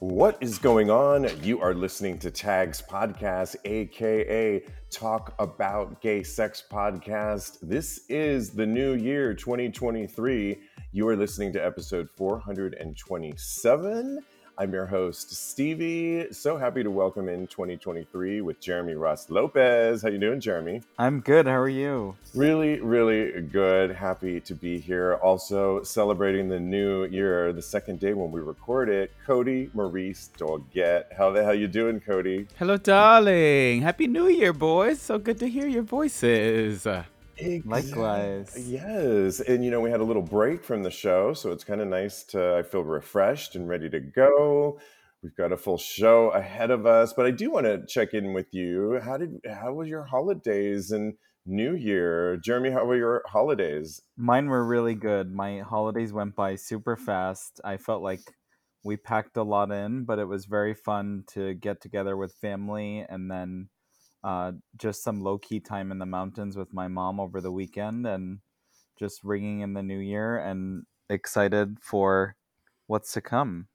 What is going on? You are listening to Tags Podcast, aka Talk About Gay Sex Podcast. This is the new year, 2023. You are listening to episode 427. I'm your host, Stevie. So happy to welcome in 2023 with Jeremy Ross Lopez. How you doing, Jeremy? I'm good. How are you? Really, really good. Happy to be here. Also celebrating the new year, the second day when we record it, Cody Maurice Doggett. How the hell you doing, Cody? Hello, darling. Happy New Year, boys. So good to hear your voices. Exactly. Likewise. Yes. And, you know, we had a little break from the show, so it's kind of nice to, I feel refreshed and ready to go. We've got a full show ahead of us, but I do want to check in with you. How was your holidays and New Year? Jeremy, how were your holidays? Mine were really good. My holidays went by super fast. I felt like we packed a lot in, but it was very fun to get together with family and then just some low-key time in the mountains with my mom over the weekend and just ringing in the new year and excited for what's to come.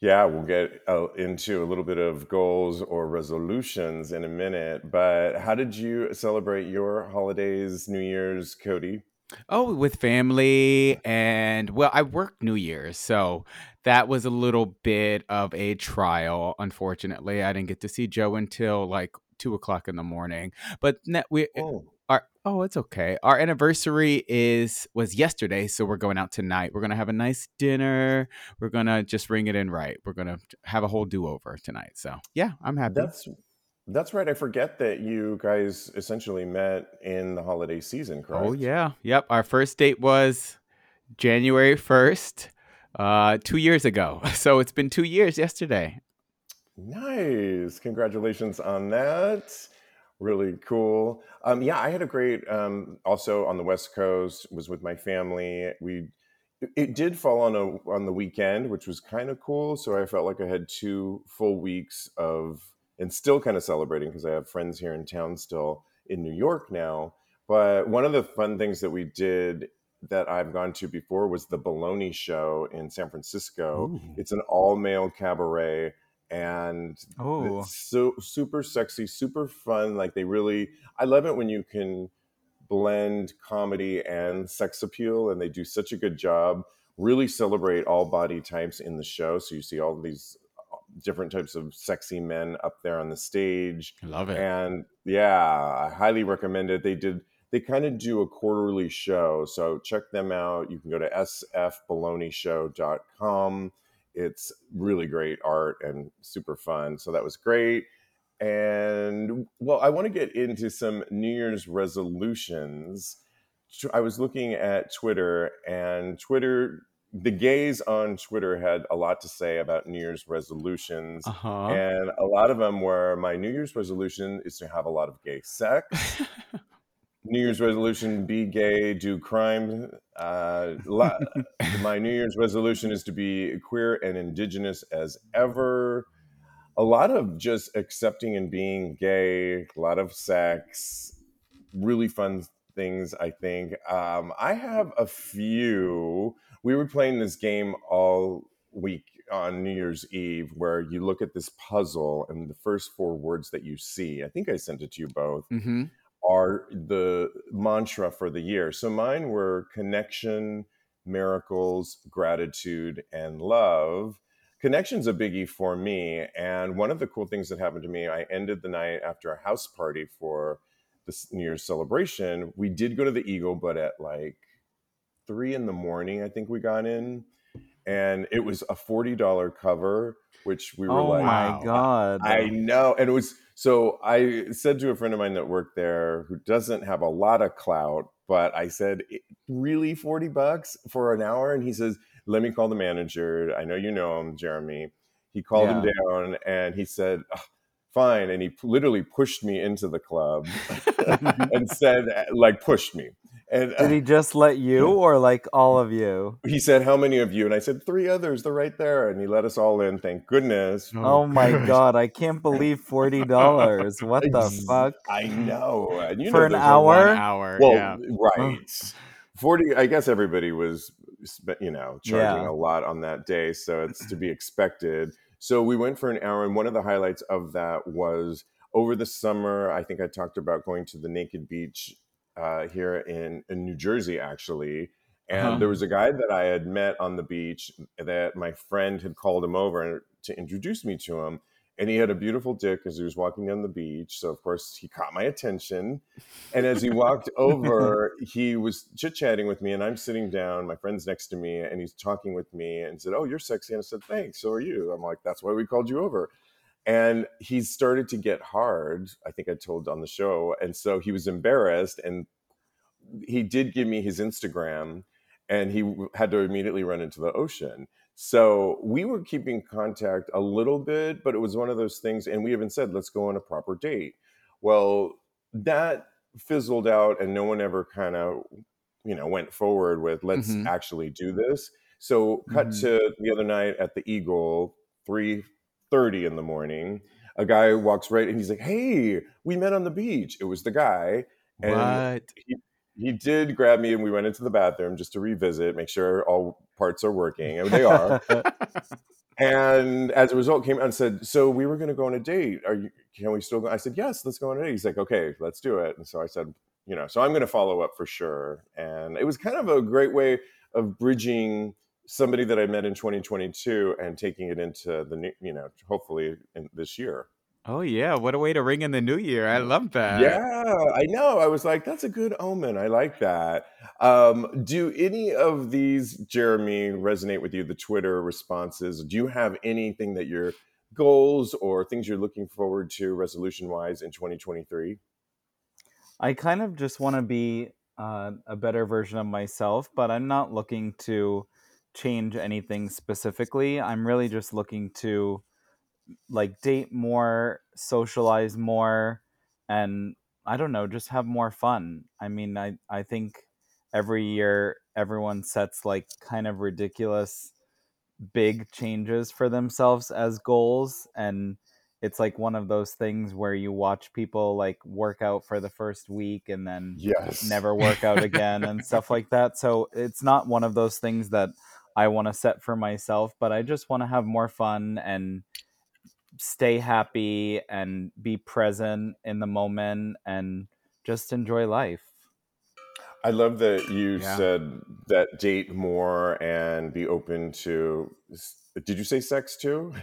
Yeah, we'll get into a little bit of goals or resolutions in a minute, but how did you celebrate your holidays, New Year's, Cody? Oh, with family and, well, I worked New Year's, so that was a little bit of a trial, unfortunately. I didn't get to see Joe until like 2 o'clock in the morning, but it's okay. Our anniversary was yesterday, so we're going out tonight. We're gonna have a nice dinner. We're gonna just ring it in right. We're gonna have a whole do-over tonight. So yeah, I'm happy. That's right. I forget that you guys essentially met in the holiday season, correct? Oh yeah, yep. Our first date was January 1st, 2 years ago. So it's been 2 years yesterday. Nice. Congratulations on that. Really cool. Yeah, I had a great, also on the West Coast, was with my family. It did fall on the weekend, which was kind of cool. So I felt like I had 2 full weeks and still kind of celebrating because I have friends here in town still in New York now. But one of the fun things that we did that I've gone to before was the Bologna show in San Francisco. Ooh. It's an all-male cabaret. And it's so super sexy, super fun. Like I love it when you can blend comedy and sex appeal, and they do such a good job. Really celebrate all body types in the show, so you see all these different types of sexy men up there on the stage. I love it, and yeah, I highly recommend it. They kind of do a quarterly show, so check them out. You can go to sfbaloneyshow.com. It's really great art and super fun. So that was great. And well, I want to get into some New Year's resolutions. I was looking at Twitter, and the gays on Twitter had a lot to say about New Year's resolutions. Uh-huh. And a lot of them were, my New Year's resolution is to have a lot of gay sex. New Year's resolution, be gay, do crime. My New Year's resolution is to be queer and indigenous as ever. A lot of just accepting and being gay, a lot of sex, really fun things, I think. I have a few. We were playing this game all week on New Year's Eve where you look at this puzzle and the first 4 words that you see, I think I sent it to you both. Mm-hmm. Are the mantra for the year. So mine were connection, miracles, gratitude, and love. Connection's a biggie for me. And one of the cool things that happened to me, I ended the night after a house party for this New Year's celebration. We did go to the Eagle, but at like 3 a.m, I think we got in. And it was a $40 cover, which we were like, oh my God. I know. And it was, so I said to a friend of mine that worked there who doesn't have a lot of clout, but I said, really $40 for an hour? And he says, let me call the manager. I know you know him, Jeremy. He called him down and he said, fine. And he literally pushed me into the club and said, like, pushed me. And, did he just let you or like all of you? He said, how many of you? And I said, 3 others. They're right there. And he let us all in. Thank goodness. Oh my God. I can't believe $40. What the fuck? I know. And you for know, an hour? 1 hour. Well, yeah. Right. 40. I guess everybody was, charging a lot on that day. So it's to be expected. So we went for an hour, and one of the highlights of that was over the summer, I think I talked about going to the Naked Beach here in New Jersey, actually. And there was a guy that I had met on the beach that my friend had called him over to introduce me to him. And he had a beautiful dick as he was walking down the beach. So, of course, he caught my attention. And as he walked over, he was chit-chatting with me. And I'm sitting down. My friend's next to me. And he's talking with me and said, "Oh, you're sexy." And I said, "Thanks. So are you." I'm like, "That's why we called you over." And he started to get hard. I think I told on the show. And so he was embarrassed. And he did give me his Instagram. And he had to immediately run into the ocean. So we were keeping contact a little bit, but it was one of those things. And we even said, "Let's go on a proper date." Well, that fizzled out and no one ever kind of, you know, went forward with let's actually do this. So cut to the other night at the Eagle, 3:30 in the morning, a guy walks right and he's like, "Hey, we met on the beach." It was the guy. And he did grab me and we went into the bathroom just to revisit, make sure all parts are working, and they are. And as a result, came out and said, "So we were going to go on a date. Can we still go?" I said, "Yes, let's go on a date." He's like, "Okay, let's do it." And so I said, "You know, so I'm going to follow up for sure." And it was kind of a great way of bridging somebody that I met in 2022 and taking it into the new, you know, hopefully in this year. Oh, yeah. What a way to ring in the new year. I love that. Yeah, I know. I was like, that's a good omen. I like that. Do any of these, Jeremy, resonate with you, the Twitter responses? Do you have anything that your goals or things you're looking forward to resolution-wise in 2023? I kind of just want to be a better version of myself, but I'm not looking to change anything specifically. I'm really just looking to like date more, socialize more, and I don't know, just have more fun. I mean, I think every year everyone sets like kind of ridiculous big changes for themselves as goals, and it's like one of those things where you watch people like work out for the first week and then never work out again and stuff like that. So it's not one of those things that I want to set for myself, but I just want to have more fun and stay happy and be present in the moment and just enjoy life. I love that you said that date more and be open to, did you say sex too?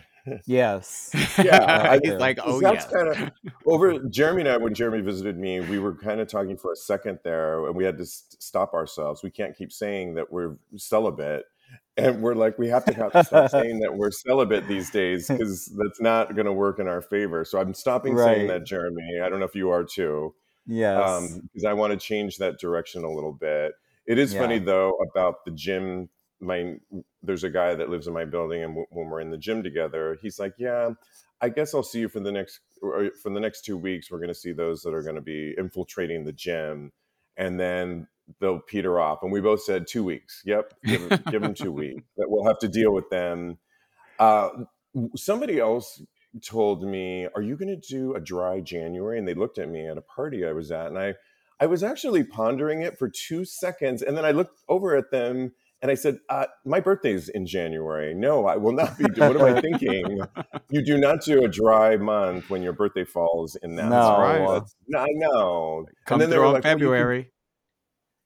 Yes. Yeah. He's like, oh, that's kind of over. Jeremy and I, when Jeremy visited me, we were kind of talking for a second there and we had to stop ourselves. We can't keep saying that we're celibate. And we're like, we have to stop saying that we're celibate these days because that's not going to work in our favor. So I'm stopping saying that, Jeremy. I don't know if you are too. Yes. Because I want to change that direction a little bit. It is funny, though, about the gym. There's a guy that lives in my building, and when we're in the gym together, he's like, "Yeah, I guess I'll see you for the next 2 weeks. We're going to see those that are going to be infiltrating the gym. And then they'll peter off." And we both said 2 weeks. Yep. Give them 2 weeks. That we'll have to deal with them. Somebody else told me, "Are you going to do a dry January?" And they looked at me at a party I was at. And I was actually pondering it for 2 seconds. And then I looked over at them and I said, "My birthday's in January. No, I will not be. What am I thinking?" You do not do a dry month when your birthday falls in that. No. That's right. I know. Come and then through on like, February.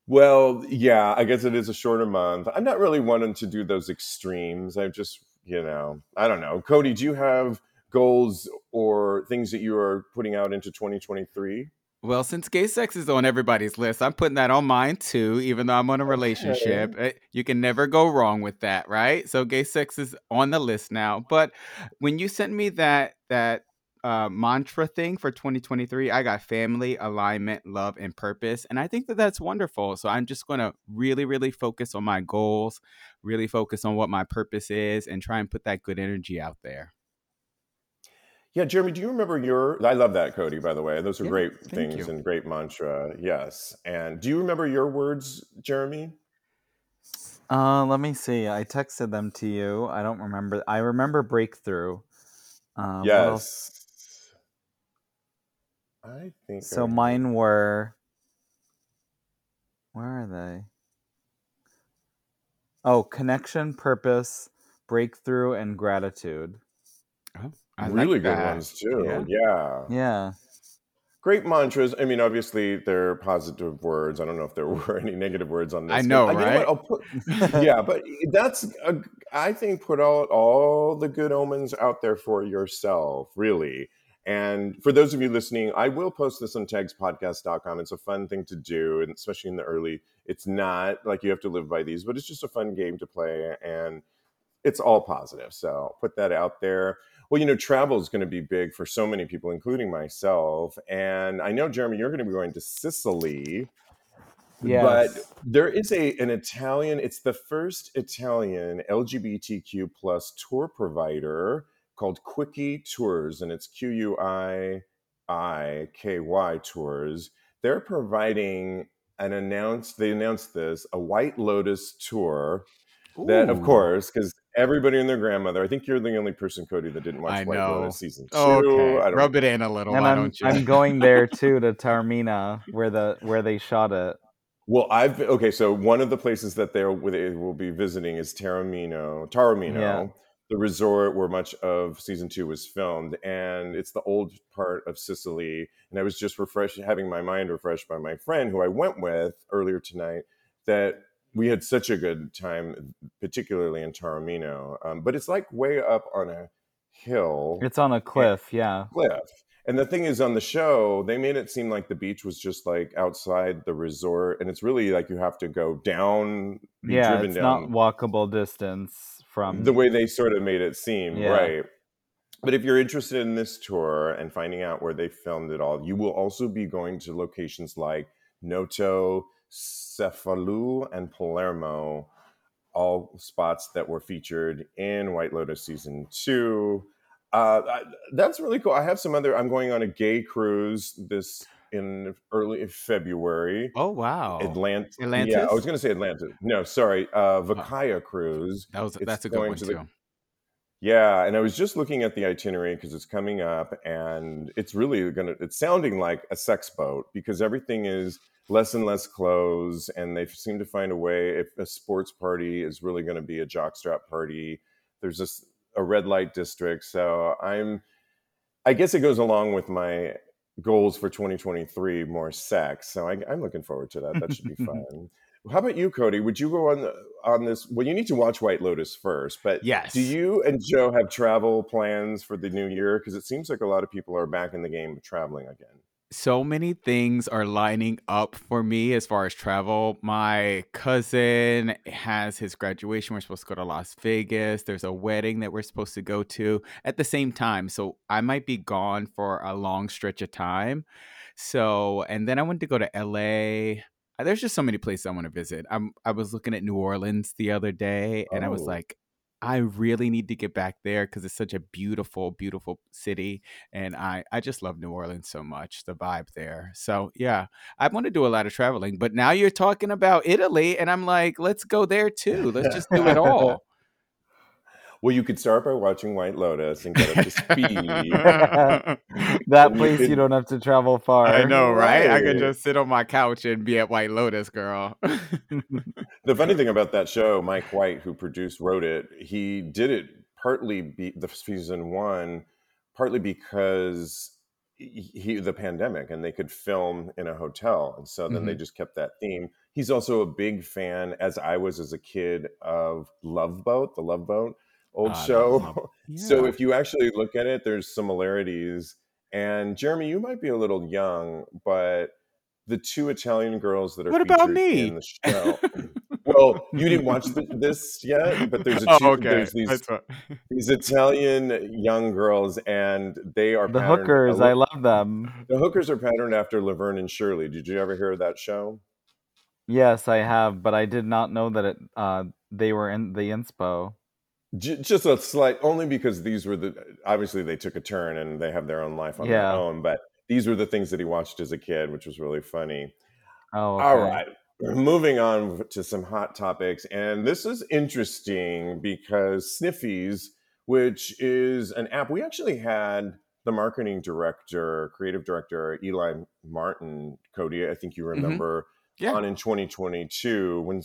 Well, yeah, I guess it is a shorter month. I'm not really wanting to do those extremes. I just, you know, I don't know. Cody, do you have goals or things that you are putting out into 2023? Well, since gay sex is on everybody's list, I'm putting that on mine too, even though I'm on a relationship. You can never go wrong with that, right? So gay sex is on the list now. But when you sent me that mantra thing for 2023, I got family, alignment, love, and purpose. And I think that that's wonderful. So I'm just going to really, really focus on my goals, really focus on what my purpose is, and try and put that good energy out there. Yeah, Jeremy, do you remember I love that, Cody, by the way. Those are great things and great mantra. Yes. And do you remember your words, Jeremy? Let me see. I texted them to you. I don't remember. I remember breakthrough. Yes. I think so. Mine were. Where are they? Oh, connection, purpose, breakthrough, and gratitude. I really like good ones too. Yeah. Great mantras. I mean, obviously, they're positive words. I don't know if there were any negative words on this. I know, right? You know what? Yeah, but that's, I think, put out all the good omens out there for yourself, really. And for those of you listening, I will post this on tagspodcast.com. It's a fun thing to do, and especially in the early. It's not like you have to live by these, but it's just a fun game to play, and it's all positive. So put that out there. Well, you know, travel is going to be big for so many people, including myself. And I know, Jeremy, you're going to be going to Sicily. Yes. But there is an Italian, it's the first Italian LGBTQ plus tour provider called Quickie Tours. And it's Quiiky Tours. They're providing they announced this, a White Lotus tour. Ooh. That, of course, because everybody and their grandmother. I think you're the only person, Cody, that didn't watch White Lotus season 2. Oh, okay. Rub it in a little. And I'm going there too, to Taormina, where they shot it. Well, so one of the places that they will be visiting is Taormina, yeah. The resort where much of season 2 was filmed, and it's the old part of Sicily. And I was just having my mind refreshed by my friend who I went with earlier tonight that. We had such a good time, particularly in Taormina. But it's like way up on a hill. It's on a cliff, yeah. And the thing is, on the show, they made it seem like the beach was just like outside the resort. And it's really like you have to go down. Yeah, it's down, not walkable distance from. The way they sort of made it seem, yeah. Right. But if you're interested in this tour and finding out where they filmed it all, you will also be going to locations like Noto, Cefalù, and Palermo, all spots that were featured in White Lotus season 2. That's really cool. I have some other. I'm going on a gay cruise in early February. Oh wow! Atlantis. Yeah, I was going to say Atlantis. No, sorry. Vakaya cruise. That's a good one too. Yeah, and I was just looking at the itinerary because it's coming up, and it's really it's sounding like a sex boat because everything is less and less clothes, and they seem to find a way. If a sports party is really going to be a jockstrap party, there's a red light district. So I guess it goes along with my goals for 2023, more sex. So I'm looking forward to that. That should be fun. How about you, Cody? Would you go on this? Well, you need to watch White Lotus first, but yes. Do you and Joe have travel plans for the new year? Because it seems like a lot of people are back in the game of traveling again. So many things are lining up for me as far as travel. My cousin has his graduation. We're supposed to go to Las Vegas. There's a wedding that we're supposed to go to at the same time. So I might be gone for a long stretch of time. So, and then I wanted to go to LA. There's just so many places I want to visit. I was looking at New Orleans the other day, and I was like, I really need to get back there because it's such a beautiful, beautiful city. And I just love New Orleans so much, the vibe there. So, yeah, I want to do a lot of traveling. But now you're talking about Italy, and I'm like, let's go there, too. Let's just do it all. Well, you could start by watching White Lotus and get up to speed. That place you don't have to travel far. I know, right? I could just sit on my couch and be at White Lotus, girl. The funny thing about that show, Mike White, who wrote it, he did it partly the season 1, partly because the pandemic, and they could film in a hotel. And so then they just kept that theme. He's also a big fan, as I was as a kid, of The Love Boat. Old show. Yeah. So if you actually look at it, there's similarities. And Jeremy, you might be a little young, but the two Italian girls that are in the show. Well, you didn't watch this yet, but there's there's these Italian young girls, and they are the hookers. I love them. The hookers are patterned after Laverne and Shirley. Did you ever hear of that show? Yes, I have, but I did not know that they were in the inspo. Just a slight, only because these were obviously they took a turn and they have their own life on their own, but these were the things that he watched as a kid, which was really funny. Oh, okay. All right. Moving on to some hot topics. And this is interesting because Sniffies, which is an app, we actually had the creative director, Eli Martin, Cody, I think you remember, on in 2022 when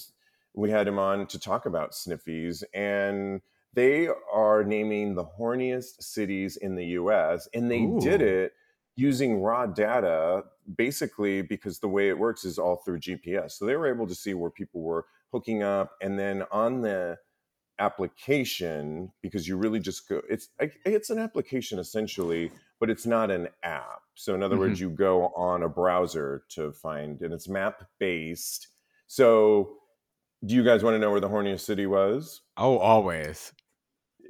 we had him on to talk about Sniffies. And They are naming the horniest cities in the US, and they did it using raw data, basically, because the way it works is all through GPS. So they were able to see where people were hooking up, and then on the application, because you really just go, it's an application essentially, but it's not an app. So in other words, you go on a browser to find, and it's map based. So do you guys want to know where the horniest city was? Oh, always.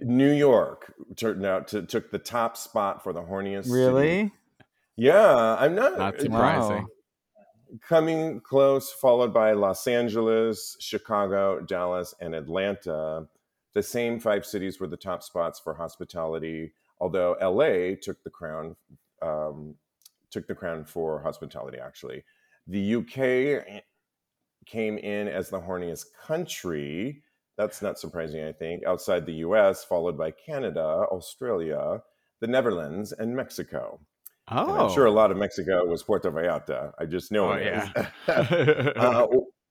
New York turned out to took the top spot for the horniest city. Yeah, I'm not surprising. Coming close, followed by Los Angeles, Chicago, Dallas, and Atlanta. The same five cities were the top spots for hospitality, although LA took the crown for hospitality, actually. The UK came in as the horniest country. That's not surprising, I think, outside the US, followed by Canada, Australia, the Netherlands, and Mexico. Oh. And I'm sure a lot of Mexico was Puerto Vallarta. I just know it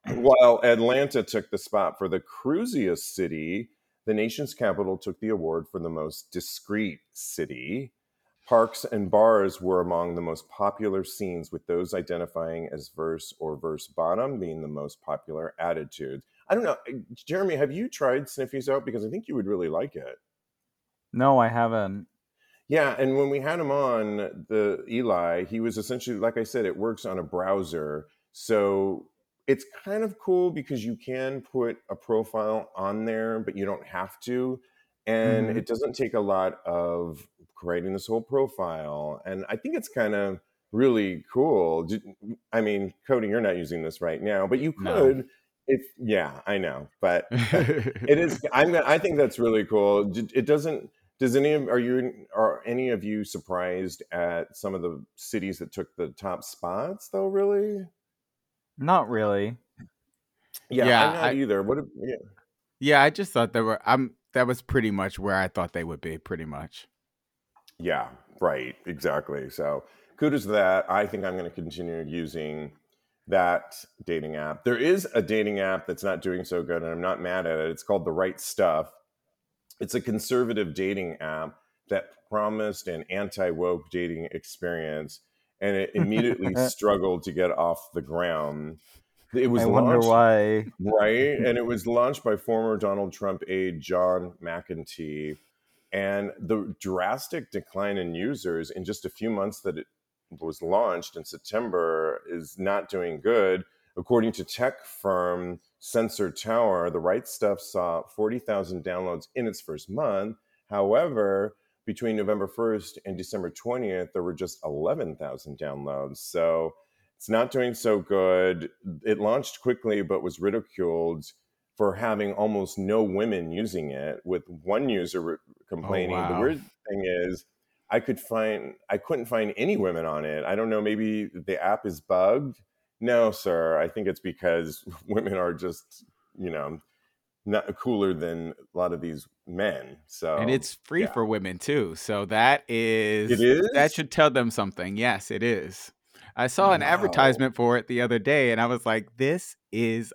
is. While Atlanta took the spot for the cruisiest city, the nation's capital took the award for the most discreet city. Parks and bars were among the most popular scenes, with those identifying as verse or verse bottom being the most popular attitudes. I don't know. Jeremy, have you tried Sniffies out? Because I think you would really like it. No, I haven't. Yeah, and when we had him on, the Eli, he was essentially, like I said, it works on a browser. So it's kind of cool because you can put a profile on there, but you don't have to. And it doesn't take a lot of creating this whole profile. And I think it's kind of really cool. I mean, Cody, you're not using this right now, but you could. No. I know, but it is. I think that's really cool. It doesn't. Are any of you surprised at some of the cities that took the top spots though? Really? Not really. Yeah, I'm not either. What? Yeah, I just thought there were. That was pretty much where I thought they would be. Pretty much. Yeah. Right. Exactly. So kudos to that. I think I'm going to continue using that dating app. There is a dating app that's not doing so good, and I'm not mad at it. It's called The Right Stuff. It's a conservative dating app that promised an anti-woke dating experience, and it immediately struggled to get off the ground. I wonder why. Right? And it was launched by former Donald Trump aide John McEntee, and the drastic decline in users in just a few months that it was launched in September is not doing good. According to tech firm Sensor Tower, The Right Stuff saw 40,000 downloads in its first month. However, between November 1st and December 20th, there were just 11,000 downloads. So it's not doing so good. It launched quickly, but was ridiculed for having almost no women using it, with one user complaining. Oh, wow. The weird thing is, I couldn't find any women on it. I don't know, maybe the app is bugged. No, sir. I think it's because women are just, not cooler than a lot of these men. So and it's free for women too. So that is, that should tell them something. Yes, it is. I saw an advertisement for it the other day, and I was like, this is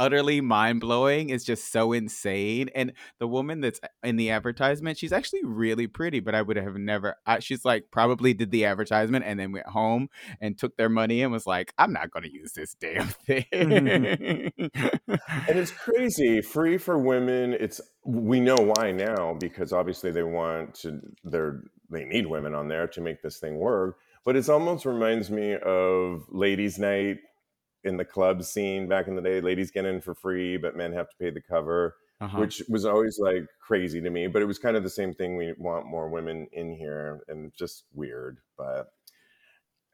utterly mind-blowing. It's just so insane. And the woman that's in the advertisement, she's actually really pretty, but I would have never, she's like probably did the advertisement and then went home and took their money and was like, I'm not going to use this damn thing. And it's crazy. Free for women. We know why now, because obviously they need women on there to make this thing work. But it almost reminds me of ladies' night in the club scene back in the day. Ladies get in for free, but men have to pay the cover, which was always like crazy to me, but it was kind of the same thing. We want more women in here, and just weird, but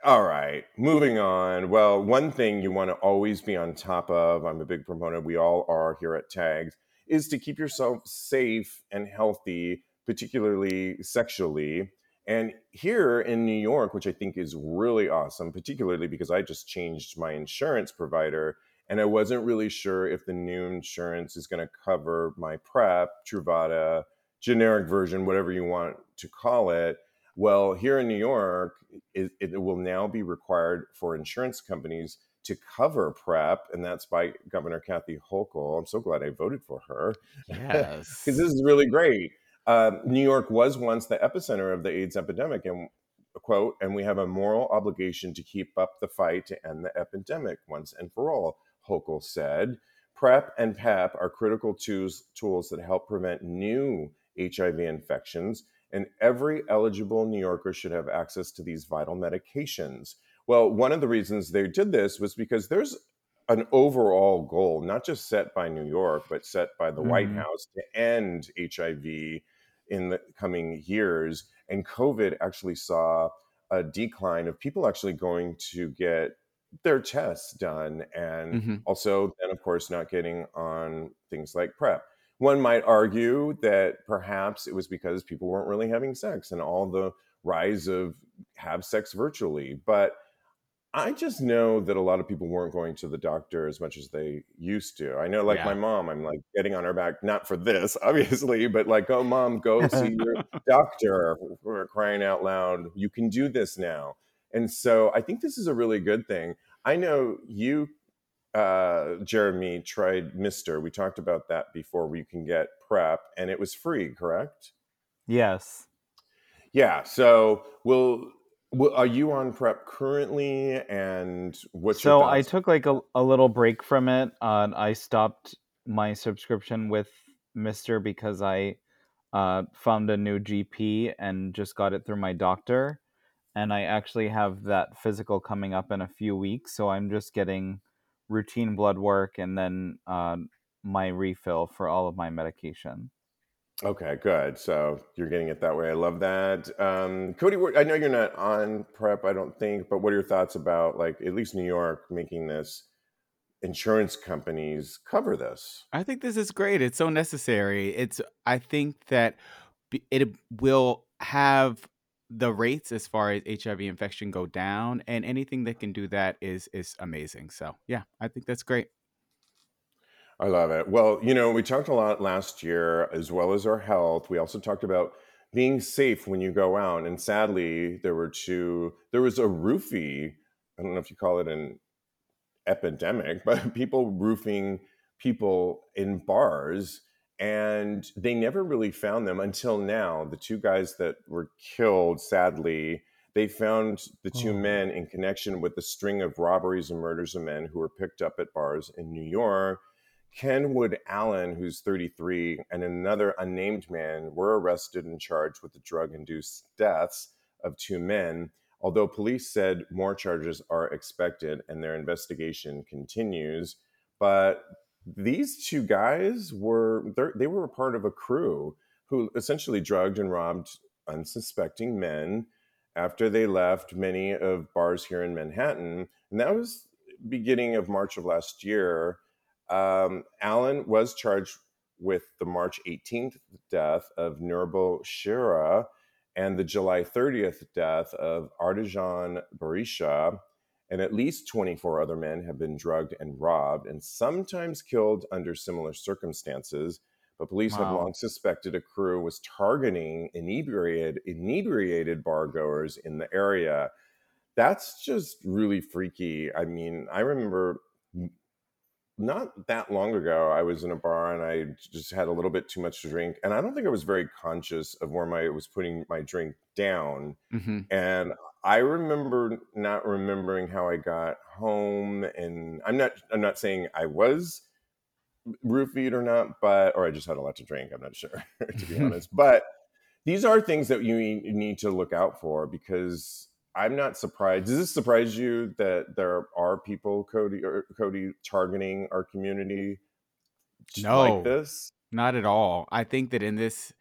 all right, moving on. Well, one thing you want to always be on top of, I'm a big proponent, we all are here at Tags, is to keep yourself safe and healthy, particularly sexually. And here in New York, which I think is really awesome, particularly because I just changed my insurance provider, and I wasn't really sure if the new insurance is going to cover my PrEP, Truvada, generic version, whatever you want to call it. Well, here in New York, it will now be required for insurance companies to cover PrEP, and that's by Governor Kathy Hochul. I'm so glad I voted for her. Yes. Because this is really great. New York was once the epicenter of the AIDS epidemic, and quote, and we have a moral obligation to keep up the fight to end the epidemic once and for all, Hochul said. PrEP and PAP are critical tools that help prevent new HIV infections, and every eligible New Yorker should have access to these vital medications. Well, one of the reasons they did this was because there's an overall goal, not just set by New York, but set by the White House to end HIV in the coming years. And COVID actually saw a decline of people actually going to get their tests done. And also then, of course, not getting on things like PrEP. One might argue that perhaps it was because people weren't really having sex and all the rise of have sex virtually. But I just know that a lot of people weren't going to the doctor as much as they used to. I know, like my mom, I'm like getting on her back, not for this, obviously, but like, oh, mom, go see your doctor. We're crying out loud. You can do this now. And so I think this is a really good thing. I know you, Jeremy, tried Mister. We talked about that before, where you can get PrEP and it was free, correct? Yes. Yeah. So we'll... Are you on PrEP currently, and what's your thoughts? So I took like a little break from it. I stopped my subscription with Mister because I found a new GP and just got it through my doctor. And I actually have that physical coming up in a few weeks. So I'm just getting routine blood work and then my refill for all of my medication. Okay, good. So you're getting it that way. I love that. Cody, I know you're not on PrEP, I don't think, but what are your thoughts about, like, at least New York making this, insurance companies cover this? I think this is great. It's so necessary. I think that it will have the rates as far as HIV infection go down, and anything that can do that is amazing. So yeah, I think that's great. I love it. Well, you know, we talked a lot last year, as well as our health. We also talked about being safe when you go out. And sadly, there was a roofie. I don't know if you call it an epidemic, but people roofing people in bars. And they never really found them until now. The two guys that were killed, sadly, they found the two men in connection with the string of robberies and murders of men who were picked up at bars in New York. Kenwood Allen, who's 33, and another unnamed man were arrested and charged with the drug-induced deaths of two men, although police said more charges are expected and their investigation continues. But these two guys were a part of a crew who essentially drugged and robbed unsuspecting men after they left many of bars here in Manhattan. And that was beginning of March of last year. Allen was charged with the March 18th death of Nurbo Shira and the July 30th death of Ardijan Barisha, and at least 24 other men have been drugged and robbed and sometimes killed under similar circumstances. But police have long suspected a crew was targeting inebriated bargoers in the area. That's just really freaky. I mean, I remember... Not that long ago, I was in a bar and I just had a little bit too much to drink. And I don't think I was very conscious of where I was putting my drink down. And I remember not remembering how I got home. And I'm not saying I was roofied or not, or I just had a lot to drink. I'm not sure, to be honest. But these are things that you need to look out for, because I'm not surprised. Does this surprise you that there are people, Cody, targeting our community like this? Not at all. I think that in this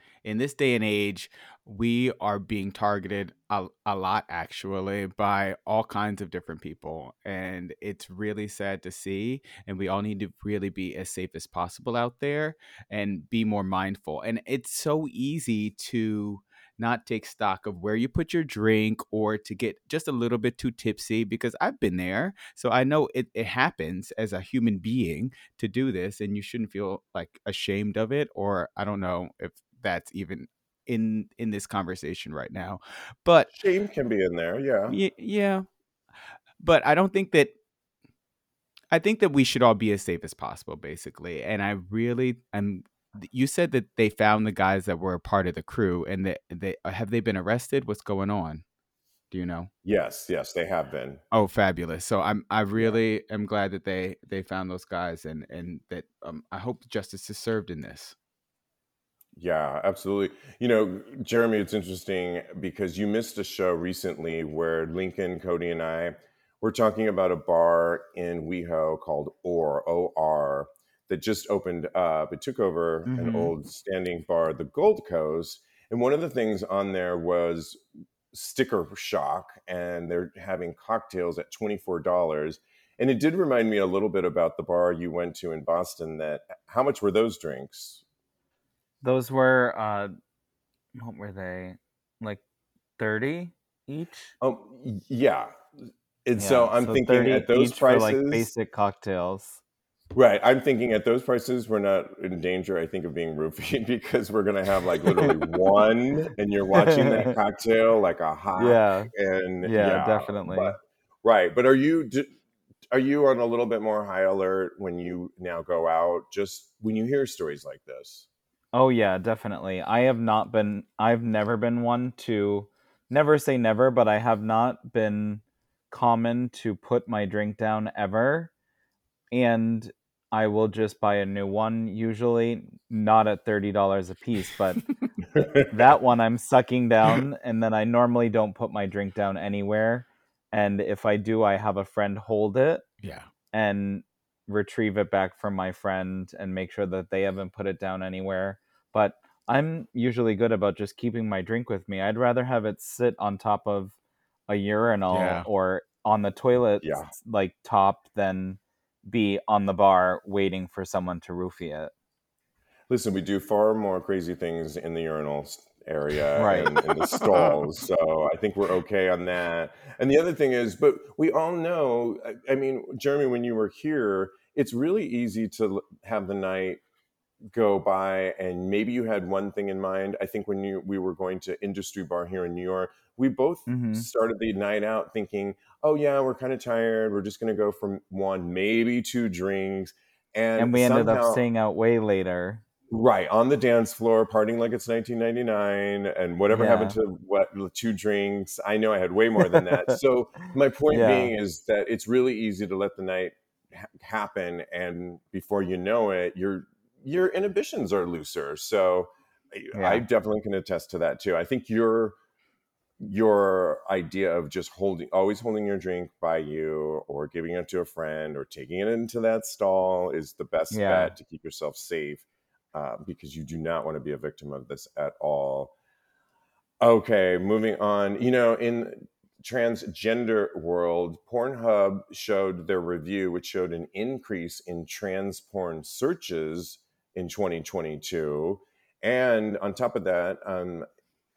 day and age, we are being targeted a lot, actually, by all kinds of different people. And it's really sad to see. And we all need to really be as safe as possible out there and be more mindful. And it's so easy to not take stock of where you put your drink, or to get just a little bit too tipsy, because I've been there. So I know it happens as a human being to do this, and you shouldn't feel like ashamed of it, or I don't know if that's even in this conversation right now. But shame can be in there. Yeah. But I don't think that I think that we should all be as safe as possible, basically. And I really am. You said that they found the guys that were a part of the crew, and that they have they been arrested? What's going on? Do you know? Yes, they have been. Oh, fabulous! So I really am glad that they found those guys, and that I hope justice is served in this. Yeah, absolutely. You know, Jeremy, it's interesting because you missed a show recently where Lincoln, Cody, and I were talking about a bar in WeHo called OR that just opened up. It took over an old standing bar, the Gold Coast. And one of the things on there was sticker shock, and they're having cocktails at $24. And it did remind me a little bit about the bar you went to in Boston. That how much were those drinks? Those were, what were they? Like 30 each? Oh, yeah. And yeah, so I'm thinking at those prices, like basic cocktails. Right. I'm thinking at those prices, we're not in danger, I think, of being roofied, because we're going to have like literally one, and you're watching that cocktail like a hot. Yeah. And yeah, definitely. But, right. But are you on a little bit more high alert when you now go out, just when you hear stories like this? Oh yeah, definitely. I've never been one to never say never, but I have not been common to put my drink down ever, and I will just buy a new one, usually not at $30 a piece, but that one I'm sucking down, and then I normally don't put my drink down anywhere, and if I do, I have a friend hold it and retrieve it back from my friend and make sure that they haven't put it down anywhere. But I'm usually good about just keeping my drink with me. I'd rather have it sit on top of a urinal or on the toilet like top than be on the bar waiting for someone to roofie it. Listen, we do far more crazy things in the urinal area and in the stalls, so I think we're okay on that. And the other thing is, but we all know, I mean, Jeremy, when you were here, it's really easy to have the night go by, and maybe you had one thing in mind. I think when we were going to Industry Bar here in New York, we both started the night out thinking, oh yeah, we're kind of tired, we're just going to go for one, maybe two drinks. And we ended up staying out way later. Right, on the dance floor, partying like it's 1999, and whatever happened to what, two drinks. I know I had way more than that. So my point being is that it's really easy to let the night happen, and before you know it, your inhibitions are looser. So I definitely can attest to that too. I think your idea of just always holding your drink by you, or giving it to a friend, or taking it into that stall is the best bet to keep yourself safe, because you do not want to be a victim of this at all. Okay, moving on. You know, in transgender world, Pornhub showed their review, which showed an increase in trans porn searches in 2022. And on top of that,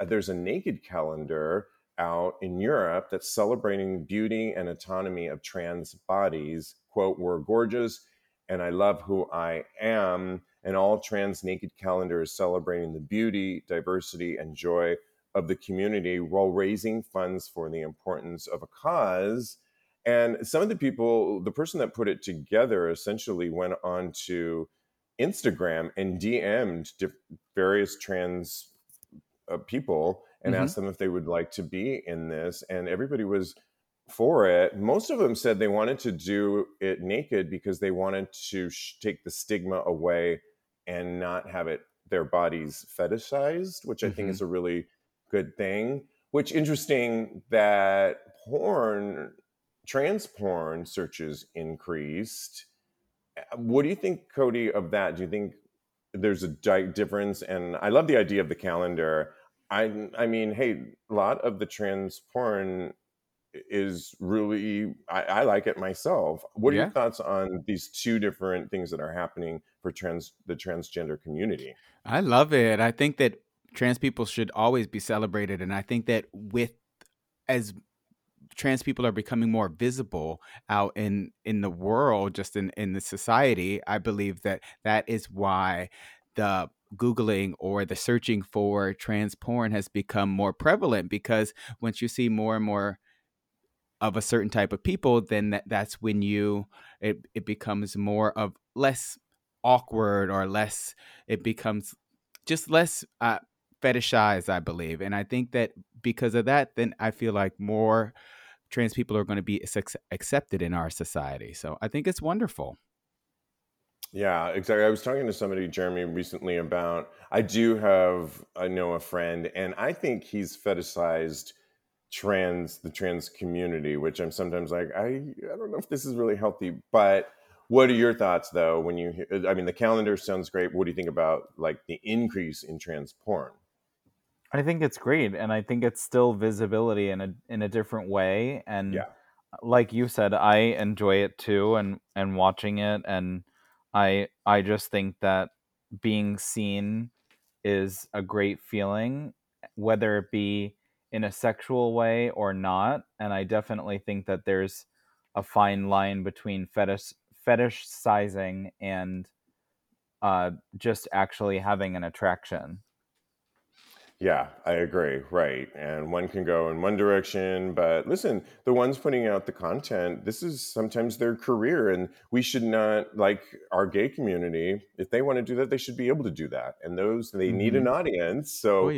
there's a naked calendar out in Europe that's celebrating beauty and autonomy of trans bodies. Quote, "We're gorgeous and I love who I am." And all trans naked calendar is celebrating the beauty, diversity, and joy of the community while raising funds for the importance of a cause. And some of the people, the person that put it together essentially went on to Instagram and DM'd various trans people and asked them if they would like to be in this, and everybody was for it. Most of them said they wanted to do it naked because they wanted to take the stigma away and not have it their bodies fetishized, which I think is a really good thing. Which interesting that trans porn searches increased. What do you think, Cody, of that? Do you think there's a difference? And I love the idea of the calendar. I mean, hey, a lot of the trans porn is really, I like it myself. What are your thoughts on these two different things that are happening for the transgender community? I love it. I think that trans people should always be celebrated. And I think that as trans people are becoming more visible out in the world, just in the society, I believe that is why the Googling or the searching for trans porn has become more prevalent, because once you see more and more of a certain type of people, then that's when it becomes more of less awkward or less, it becomes just less fetishized, I believe. And I think that because of that, then I feel like more trans people are going to be accepted in our society. So I think it's wonderful. Yeah, exactly. I was talking to somebody, Jeremy, recently about, I know a friend, and I think he's fetishized the trans community, which I'm sometimes like, I don't know if this is really healthy. But what are your thoughts, though, when you hear, I mean, the calendar sounds great. What do you think about, like, the increase in trans porn? I think it's great. And I think it's still visibility in a different way. And like you said, I enjoy it too, and watching it. And I just think that being seen is a great feeling, whether it be in a sexual way or not. And I definitely think that there's a fine line between fetishizing and just actually having an attraction. Yeah, I agree. Right. And one can go in one direction, but listen, the ones putting out the content, this is sometimes their career, and we should not, like our gay community, if they want to do that, they should be able to do that. And those, they need an audience. So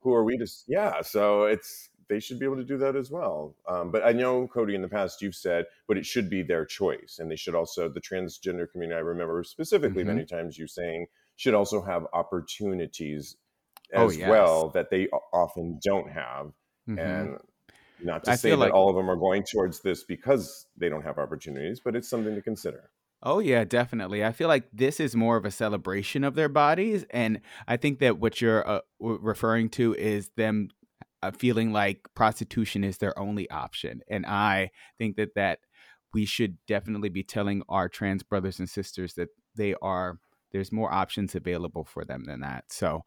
who are we to, so it's, they should be able to do that as well. But I know, Cody, in the past you've said, but it should be their choice. And they should also, the transgender community, I remember specifically many times you saying, should also have opportunities well that they often don't have. And not to say that all of them are going towards this because they don't have opportunities, but it's something to consider. Oh yeah, definitely. I feel like this is more of a celebration of their bodies. And I think that what you're referring to is them feeling like prostitution is their only option. And I think that we should definitely be telling our trans brothers and sisters that there's more options available for them than that. So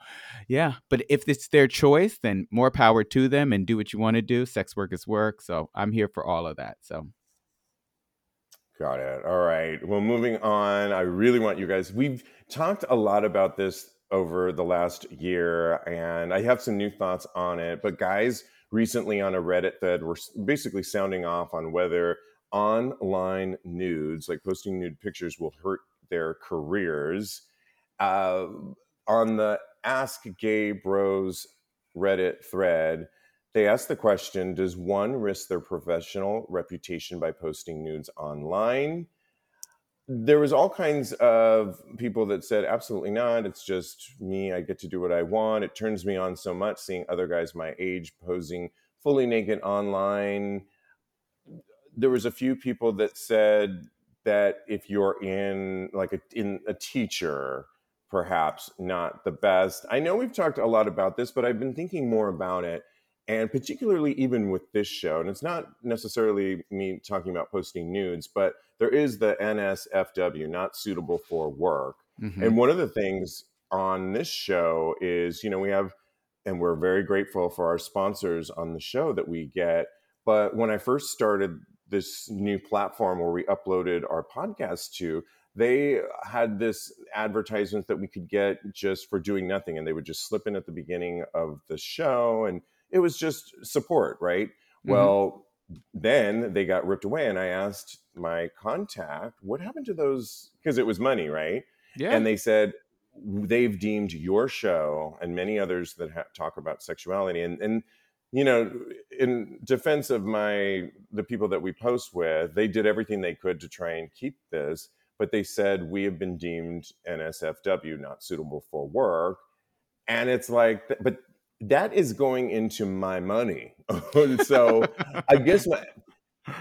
yeah, but if it's their choice, then more power to them, and do what you want to do. Sex work is work. So I'm here for all of that. So. Got it. All right. Well, moving on. I really want you guys, we've talked a lot about this over the last year, and I have some new thoughts on it, but guys recently on a Reddit thread were basically sounding off on whether online nudes, like posting nude pictures, will hurt their careers. On the Ask Gay Bros Reddit thread, they asked the question, does one risk their professional reputation by posting nudes online? There was all kinds of people that said, absolutely not. It's just me. I get to do what I want. It turns me on so much seeing other guys my age posing fully naked online. There was a few people that said, that if you're in a teacher, perhaps not the best. I know we've talked a lot about this, but I've been thinking more about it, and particularly even with this show. And it's not necessarily me talking about posting nudes, but there is the NSFW, not suitable for work. And one of the things on this show is, we have, and we're very grateful for our sponsors on the show that we get. But when I first started this new platform where we uploaded our podcast to, they had this advertisement that we could get just for doing nothing. And they would just slip in at the beginning of the show. And it was just support, right? Well, then they got ripped away. And I asked my contact, what happened to those? Because it was money, right? Yeah. And they said, they've deemed your show and many others that talk about sexuality. And in defense of the people that we post with, they did everything they could to try and keep this, but they said, we have been deemed NSFW, not suitable for work. And it's like, but that is going into my money. So I guess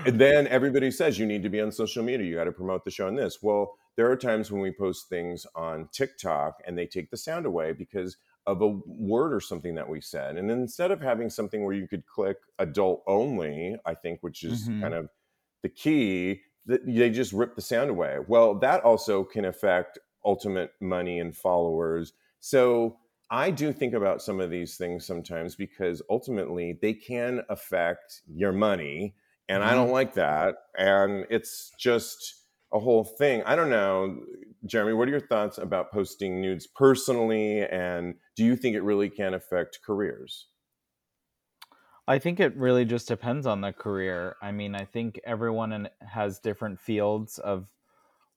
then everybody says you need to be on social media. You got to promote the show on this. Well, there are times when we post things on TikTok and they take the sound away because of a word or something that we said. And instead of having something where you could click adult only, I think, which is kind of the key, they just rip the sound away. Well, that also can affect ultimate money and followers. So I do think about some of these things sometimes because ultimately they can affect your money. And I don't like that. And it's just a whole thing. I don't know. Jeremy, what are your thoughts about posting nudes personally? And do you think it really can affect careers? I think it really just depends on the career. I mean, I think everyone has different fields of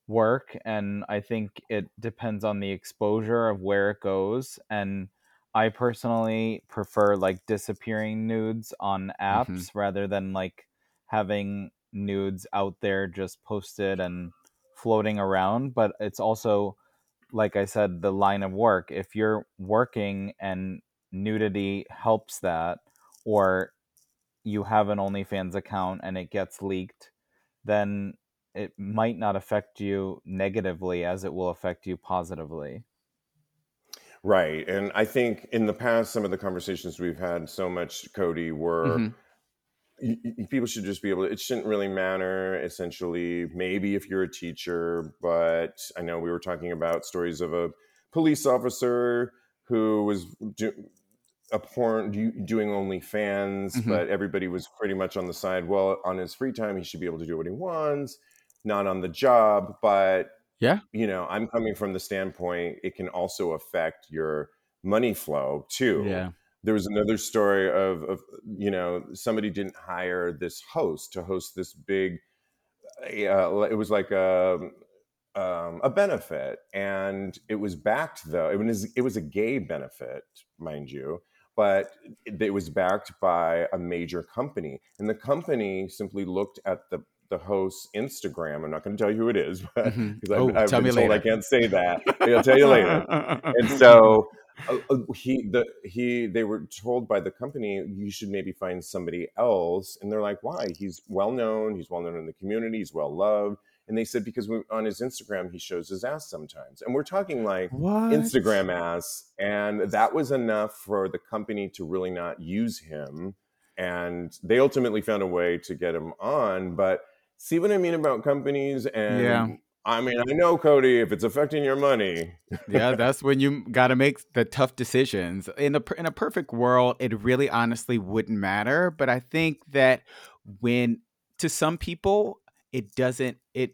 work, and I think it depends on the exposure of where it goes. And I personally prefer like disappearing nudes on apps rather than like having nudes out there just posted and floating around. But it's also, like I said, the line of work. If you're working and nudity helps that, or you have an OnlyFans account and it gets leaked, then it might not affect you negatively as it will affect you positively. Right. And I think in the past, some of the conversations we've had so much, Cody, were people should just be able to, it shouldn't really matter, essentially, maybe if you're a teacher. But I know we were talking about stories of a police officer who was doing OnlyFans, but everybody was pretty much on the side, well, on his free time, he should be able to do what he wants, not on the job. But yeah, you know, I'm coming from the standpoint, it can also affect your money flow too. Yeah. There was another story of, you know, somebody didn't hire this host to host this big, it was like a benefit, and it was backed though. It was a gay benefit, mind you, but it was backed by a major company, and the company simply looked at the host's Instagram. I'm not going to tell you who it is, but because I've been told I can't say that. I'll tell you later. And so they were told by the company, you should maybe find somebody else. And they're like, why? He's well known in the community, he's well loved. And they said, because on his Instagram, he shows his ass sometimes. And we're talking like what? Instagram ass. And that was enough for the company to really not use him. And they ultimately found a way to get him on. But see what I mean about companies? And yeah. I mean, I know, Cody, if it's affecting your money. Yeah, that's when you got to make the tough decisions. In a perfect world, it really honestly wouldn't matter. But I think that when, to some people, it doesn't, it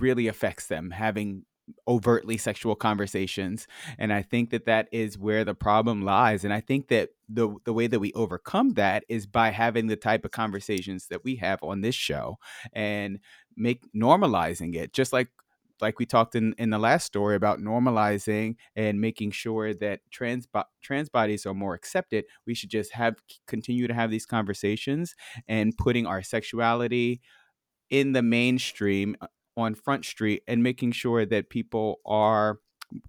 really affects them having overtly sexual conversations. And I think that is where the problem lies. And I think that the way that we overcome that is by having the type of conversations that we have on this show and normalizing it, just like we talked in the last story about normalizing and making sure that trans bodies are more accepted. We should just continue to have these conversations and putting our sexuality in the mainstream on Front Street and making sure that people are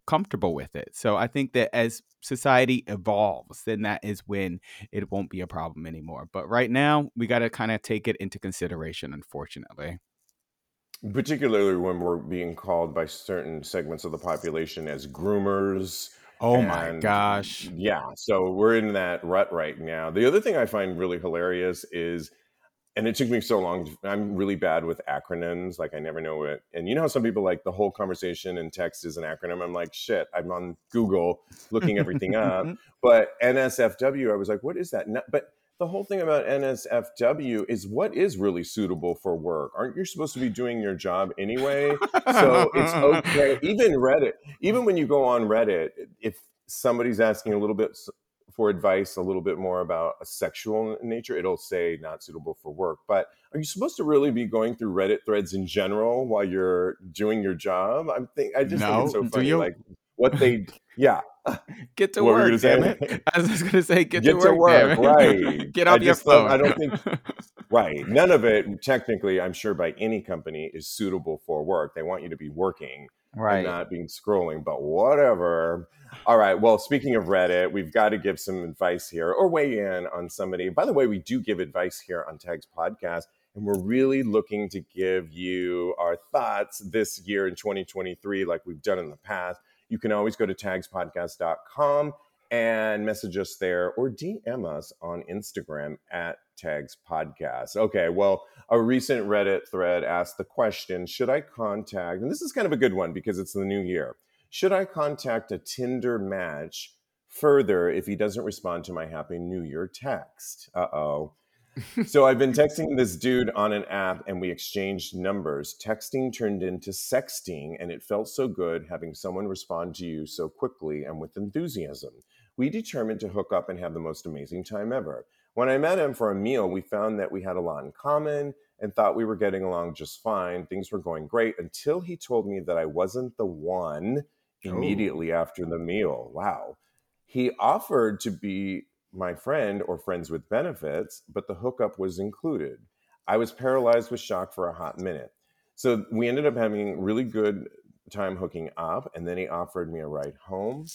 comfortable with it. So I think that as society evolves, then that is when it won't be a problem anymore. But right now, we got to kind of take it into consideration, unfortunately. Particularly when we're being called by certain segments of the population as groomers. Oh my gosh. Yeah. So we're in that rut right now. The other thing I find really hilarious is, and it took me so long, I'm really bad with acronyms. Like, I never know what. And you know how some people, like, the whole conversation in text is an acronym? I'm like, shit, I'm on Google looking everything up. But NSFW, I was like, what is that? But the whole thing about NSFW is what is really suitable for work. Aren't you supposed to be doing your job anyway? So it's okay. Even Reddit, even when you go on Reddit, if somebody's asking a little bit for advice, a little bit more about a sexual nature, it'll say not suitable for work. But are you supposed to really be going through Reddit threads in general while you're doing your job? I just think it's so funny. Like what they, yeah. Get to work, damn it. I was just going to say, get to work, right. Get off your phone. I don't think, right. None of it, technically, I'm sure by any company, is suitable for work. They want you to be working. Right. Not being scrolling, but whatever. All right. Well, speaking of Reddit, we've got to give some advice here or weigh in on somebody. By the way, we do give advice here on Tags Podcast, and we're really looking to give you our thoughts this year in 2023, like we've done in the past. You can always go to tagspodcast.com and message us there or DM us on Instagram at Tags Podcast. Okay, well, a recent Reddit thread asked the question, should I contact, and this is kind of a good one because it's the new year, should I contact a Tinder match further if he doesn't respond to my Happy New Year text? Uh-oh. So I've been texting this dude on an app and we exchanged numbers. Texting turned into sexting, and it felt so good having someone respond to you so quickly and with enthusiasm. We determined to hook up and have the most amazing time ever. When I met him for a meal, we found that we had a lot in common and thought we were getting along just fine. Things were going great until he told me that I wasn't the one immediately after the meal. Wow. He offered to be my friend or friends with benefits, but the hookup was included. I was paralyzed with shock for a hot minute. So we ended up having a really good time hooking up, and then he offered me a ride home.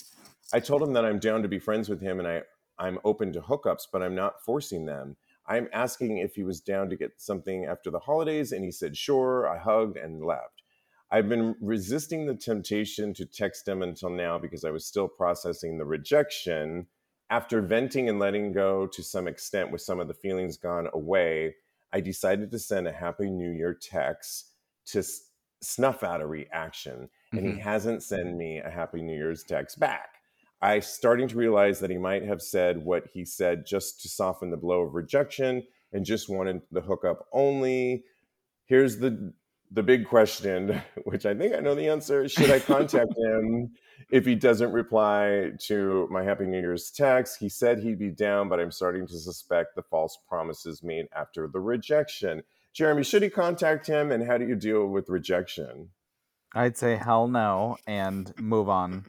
I told him that I'm down to be friends with him and I'm open to hookups, but I'm not forcing them. I'm asking if he was down to get something after the holidays, and he said, sure. I hugged and left. I've been resisting the temptation to text him until now because I was still processing the rejection. After venting and letting go to some extent with some of the feelings gone away, I decided to send a Happy New Year text to snuff out a reaction, and he hasn't sent me a Happy New Year's text back. I'm starting to realize that he might have said what he said just to soften the blow of rejection and just wanted the hookup only. Here's the big question, which I think I know the answer. Should I contact him if he doesn't reply to my Happy New Year's text? He said he'd be down, but I'm starting to suspect the false promises made after the rejection. Jeremy, should he contact him, and how do you deal with rejection? I'd say hell no and move on.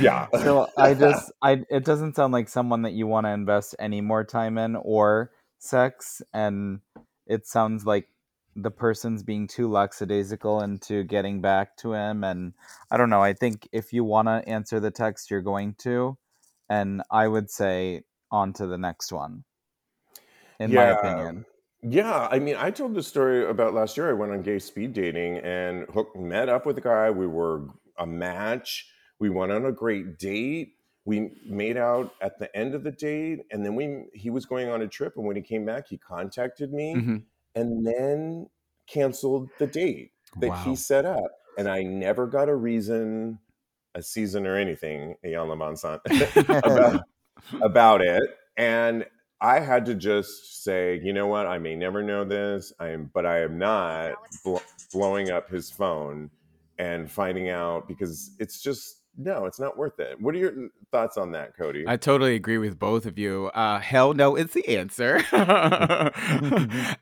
Yeah. So it doesn't sound like someone that you want to invest any more time in or sex, and it sounds like the person's being too lackadaisical into getting back to him, and I don't know. I think if you want to answer the text, you're going to, and I would say on to the next one, in my opinion. Yeah, I mean, I told the story about last year. I went on gay speed dating and met up with a guy. We were a match. We went on a great date. We made out at the end of the date, and then he was going on a trip, and when he came back, he contacted me and then canceled the date that he set up. And I never got a reason, a season or anything, about it. And I had to just say, you know what? I may never know this, but I am not blowing up his phone and finding out, because it's just, no, it's not worth it. What are your thoughts on that, Cody? I totally agree with both of you. Hell no, it's the answer.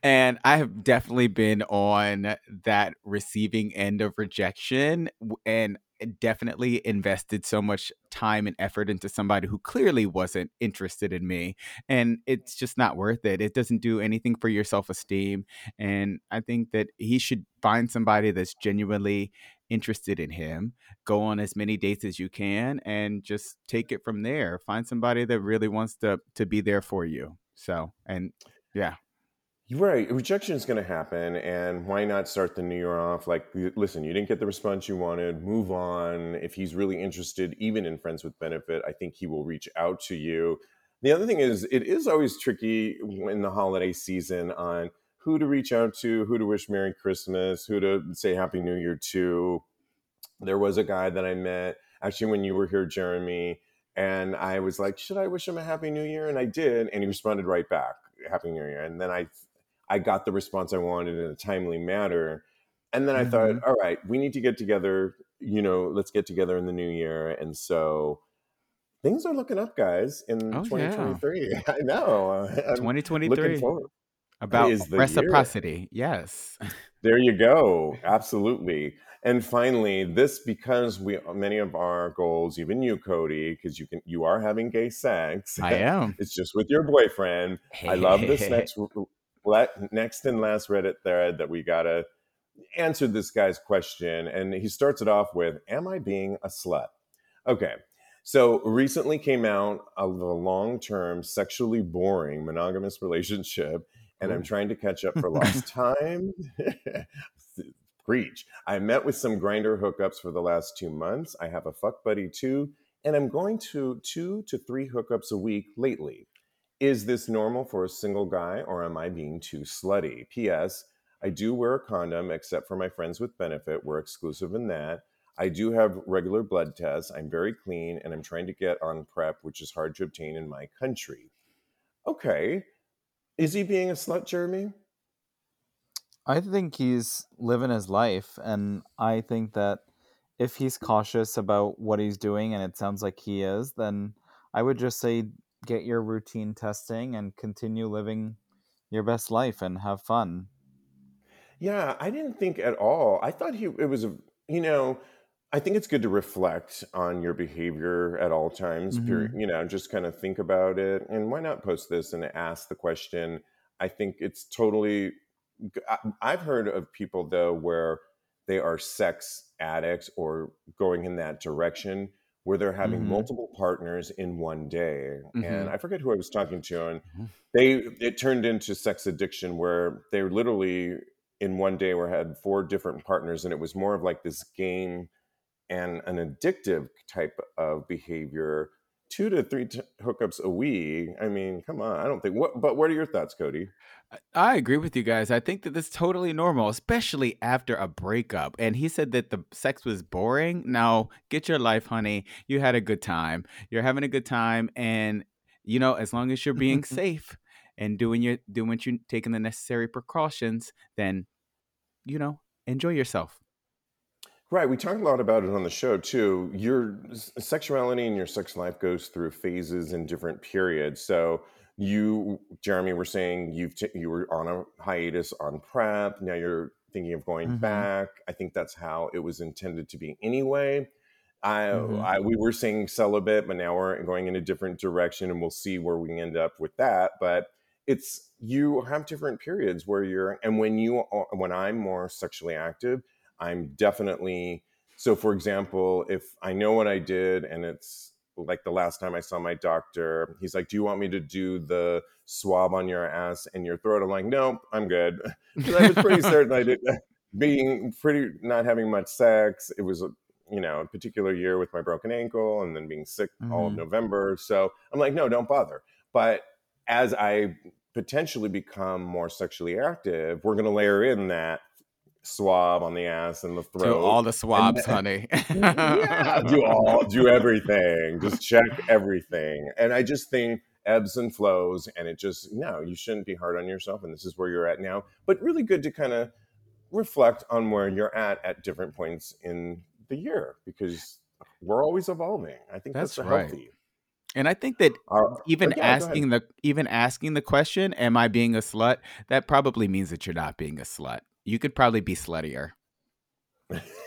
And I have definitely been on that receiving end of rejection, and definitely invested so much time and effort into somebody who clearly wasn't interested in me, and it's just not worth it. It doesn't do anything for your self-esteem, and I think that he should find somebody that's genuinely interested in him. Go on as many dates as you can and just take it from there. Find somebody that really wants to be there for you. So, and yeah. Right. Rejection is going to happen. And why not start the new year off? Like, listen, you didn't get the response you wanted. Move on. If he's really interested, even in friends with benefit, I think he will reach out to you. The other thing is, it is always tricky in the holiday season on who to reach out to, who to wish Merry Christmas, who to say Happy New Year to. There was a guy that I met actually when you were here, Jeremy, and I was like, should I wish him a Happy New Year? And I did. And he responded right back, Happy New Year. And then I got the response I wanted in a timely manner. And then I thought, all right, we need to get together. You know, let's get together in the new year. And so things are looking up, guys, in 2023. Yeah. I know. 2023. Looking forward. About reciprocity. Year. Yes. There you go. Absolutely. And finally, this, because many of our goals, even you, Cody, because you are having gay sex. I am. It's just with your boyfriend. Hey. I love this next and last Reddit thread that we gotta answer this guy's question, and he starts it off with, am I being a slut? Okay, so recently came out of a long-term, sexually boring, monogamous relationship, and I'm trying to catch up for lost time. Preach. I met with some Grindr hookups for the last 2 months. I have a fuck buddy too, and I'm going to 2 to 3 hookups a week lately. Is this normal for a single guy, or am I being too slutty? P.S. I do wear a condom, except for my friends with benefit. We're exclusive in that. I do have regular blood tests. I'm very clean, and I'm trying to get on PrEP, which is hard to obtain in my country. Okay. Is he being a slut, Jeremy? I think he's living his life, and I think that if he's cautious about what he's doing, and it sounds like he is, then I would just say get your routine testing and continue living your best life and have fun. Yeah, I didn't think at all. I thought I think it's good to reflect on your behavior at all times, mm-hmm. Just kind of think about it. And why not post this and ask the question? I think it's totally, I've heard of people though, where they are sex addicts or going in that direction where they're having mm-hmm. multiple partners in one day. Mm-hmm. And I forget who I was talking to, and it turned into sex addiction where they literally in one day had 4 different partners, and it was more of like this game and an addictive type of behavior. 2 to 3 hookups a week. I mean, come on. I don't think. But what are your thoughts, Cody? I agree with you guys. I think that that's totally normal, especially after a breakup. And he said that the sex was boring. No, get your life, honey. You had a good time. You're having a good time. And, as long as you're being safe and taking the necessary precautions, then, enjoy yourself. Right. We talked a lot about it on the show, too. Your sexuality and your sex life goes through phases and different periods. So you, Jeremy, were saying you were on a hiatus on prep. Now you're thinking of going mm-hmm. back. I think that's how it was intended to be anyway. We were saying celibate, but now we're going in a different direction, and we'll see where we end up with that. But you have different periods where when I'm more sexually active, I'm definitely, so for example, if I know what I did and it's like the last time I saw my doctor, he's like, do you want me to do the swab on your ass and your throat? I'm like, no, I'm good. Because I was pretty certain I did, not having much sex. It was, a particular year with my broken ankle and then being sick mm-hmm. all of November. So I'm like, no, don't bother. But as I potentially become more sexually active, we're going to layer in that swab on the ass and the throat. Do all the swabs, honey. Yeah, do everything. Just check everything. And I just think ebbs and flows, and it just, no, you shouldn't be hard on yourself, and this is where you're at now. But really good to kind of reflect on where you're at different points in the year, because we're always evolving. I think that's right. Healthy. And I think that even asking the question, am I being a slut? That probably means that you're not being a slut. You could probably be sluttier.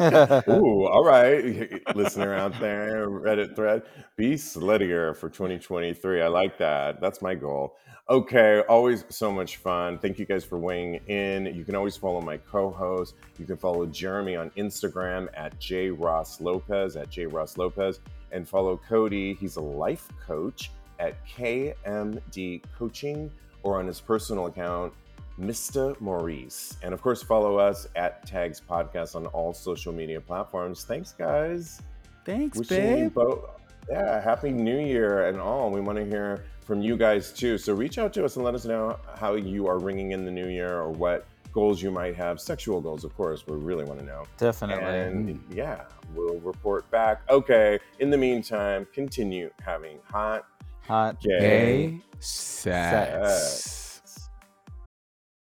Ooh, all right. Listener out there, Reddit thread, be sluttier for 2023. I like that. That's my goal. Okay, always so much fun. Thank you guys for weighing in. You can always follow my co-host. You can follow Jeremy on Instagram at jrosslopez, and follow Cody. He's a life coach at KMD Coaching, or on his personal account, Mr. Maurice. And of course, follow us at Tags Podcast on all social media platforms. Thanks, guys. Thanks, babe. Yeah, Happy New Year and all. We want to hear from you guys, too. So reach out to us and let us know how you are ringing in the new year or what goals you might have. Sexual goals, of course. We really want to know. Definitely. And yeah, we'll report back. Okay. In the meantime, continue having hot gay sex.